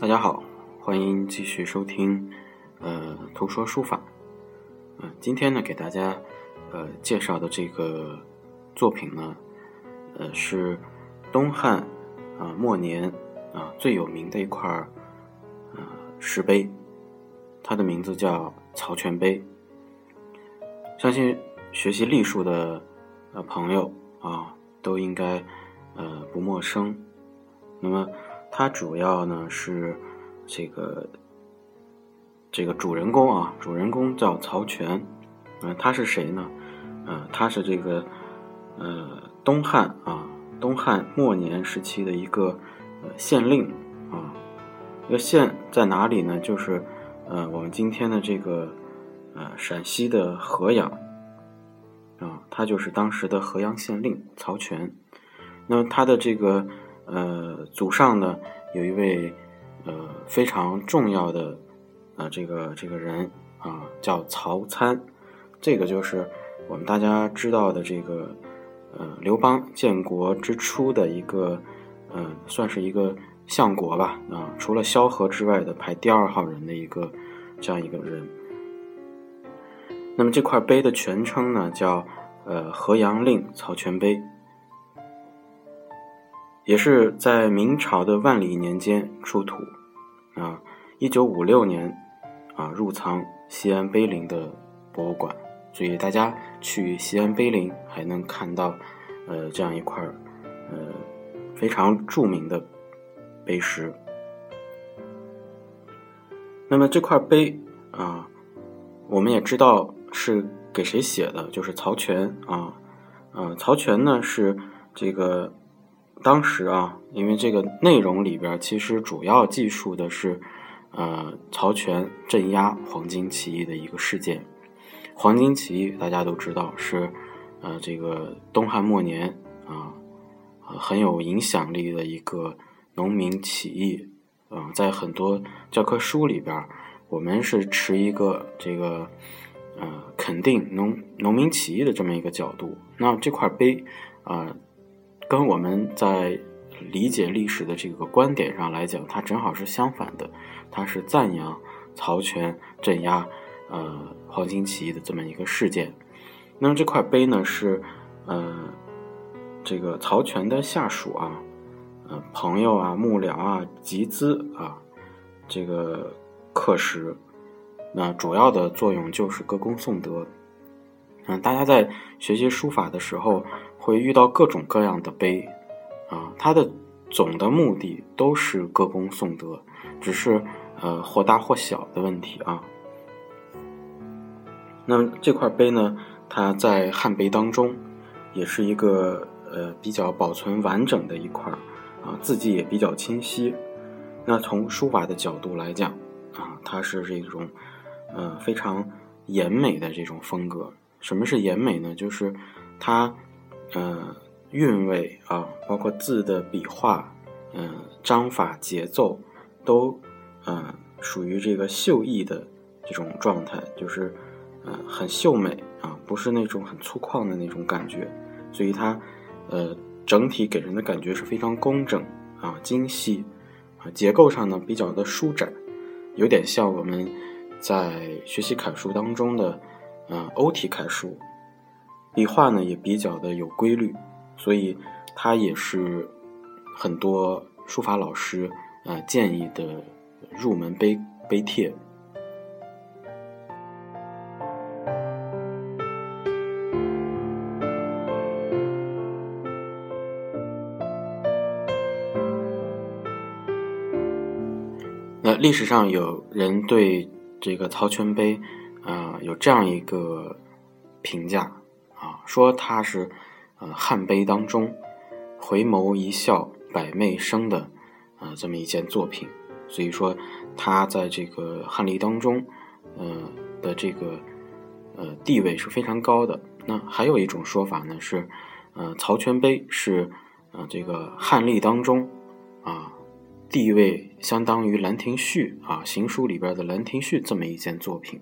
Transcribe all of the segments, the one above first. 大家好，欢迎继续收听图说书法。今天呢给大家介绍的这个作品呢是东汉末年最有名的一块石碑，它的名字叫曹全碑。相信学习隶书的朋友都应该不陌生。那么它主要呢是这个主人公叫曹全。他是谁呢？他是东汉末年时期的一个县令这个县在哪里呢？就是我们今天的这个陕西的河阳他就是当时的河阳县令曹全。那么他的这个祖上呢有一位非常重要的这个人叫曹参，这个就是我们大家知道的这个刘邦建国之初的一个算是一个相国吧除了萧何之外的排第二号人的一个这样一个人。那么这块碑的全称呢叫河阳令曹全碑，也是在明朝的万历年间出土1956年入藏西安碑林的博物馆，所以大家去西安碑林还能看到这样一块非常著名的碑石。那么这块碑我们也知道是给谁写的，就是曹全曹全呢是这个当时因为这个内容里边其实主要记述的是曹全镇压黄巾起义的一个事件。黄巾起义大家都知道是这个东汉末年很有影响力的一个农民起义在很多教科书里边我们是持一个这个肯定农民起义的这么一个角度。那这块碑跟我们在理解历史的这个观点上来讲，它正好是相反的，它是赞扬曹全镇压黄巾起义的这么一个事件。那么这块碑呢是这个曹全的下属朋友幕僚集资这个刻石，那主要的作用就是歌功颂德。大家在学习书法的时候会遇到各种各样的碑它的总的目的都是歌功颂德，只是或大或小的问题那么这块碑呢它在汉碑当中也是一个比较保存完整的一块字迹也比较清晰。那从书法的角度来讲它是这种非常严美的这种风格。什么是严美呢？就是它韵味包括字的笔画章法节奏都属于这个秀逸的这种状态，就是很秀美不是那种很粗犷的那种感觉，所以它整体给人的感觉是非常工整精细结构上呢比较的舒展，有点像我们在学习楷书当中的欧体楷书。笔画呢也比较的有规律，所以它也是很多书法老师建议的入门碑帖。那历史上有人对这个曹全碑有这样一个评价说它是汉碑当中回眸一笑百媚生的这么一件作品。所以说它在这个汉历当中的这个地位是非常高的。那还有一种说法呢是曹全碑是这个汉历当中地位相当于《兰亭序》行书里边的《兰亭序》这么一件作品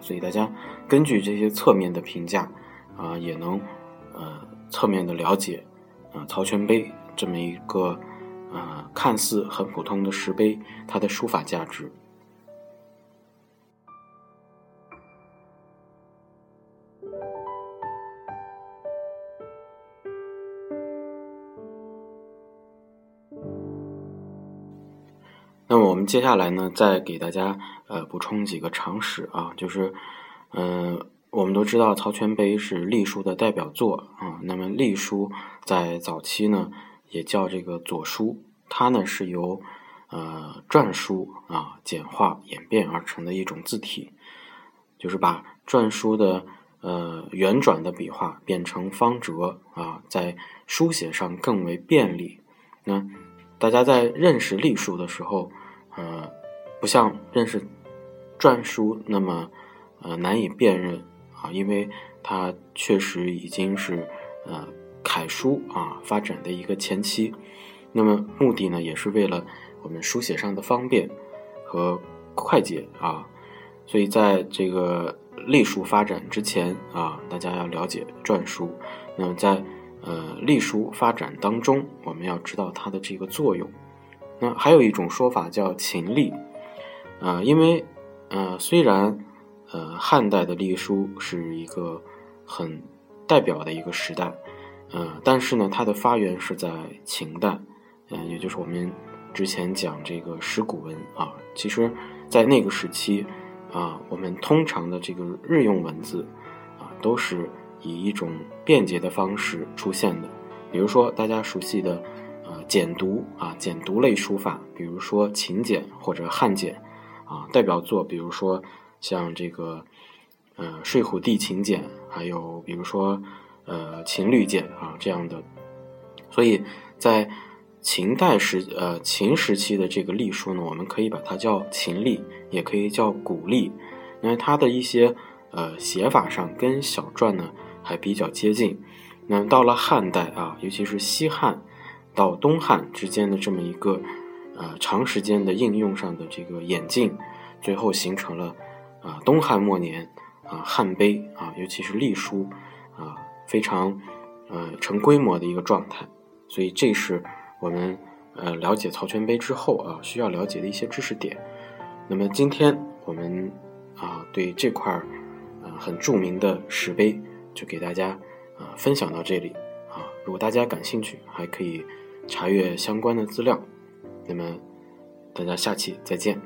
所以大家根据这些侧面的评价也能侧面的了解曹全碑这么一个看似很普通的石碑，它的书法价值。那么我们接下来呢，再给大家补充几个常识啊，就是我们都知道曹全碑是隶书的代表作啊，那么隶书在早期呢也叫这个左书，它呢是由篆书啊简化演变而成的一种字体，就是把篆书的圆转的笔画变成方折啊，在书写上更为便利。那大家在认识隶书的时候，不像认识篆书那么难以辨认啊，因为它确实已经是楷书啊发展的一个前期。那么目的呢，也是为了我们书写上的方便和快捷啊。所以在这个隶书发展之前啊，大家要了解篆书。那么在隶书发展当中，我们要知道它的这个作用。那还有一种说法叫秦隶，因为虽然汉代的隶书是一个很代表的一个时代，但是呢，它的发源是在秦代，也就是我们之前讲这个石鼓文啊。其实，在那个时期啊，我们通常的这个日用文字啊，都是以一种便捷的方式出现的，比如说大家熟悉的简牍啊，简牍类书法，比如说秦简或者汉简啊，代表作比如说像这个睡虎地秦简，还有比如说秦律简啊这样的。所以在秦时期的这个隶书呢，我们可以把它叫秦隶，也可以叫古隶，因为它的一些写法上跟小篆呢还比较接近。那到了汉代啊，尤其是西汉到东汉之间的这么一个长时间的应用上的这个演进，最后形成了东汉末年汉碑啊，尤其是隶书啊非常成规模的一个状态。所以这是我们了解曹全碑之后啊需要了解的一些知识点。那么今天我们对这块很著名的石碑就给大家分享到这里啊。如果大家感兴趣，还可以查阅相关的资料。那么大家下期再见。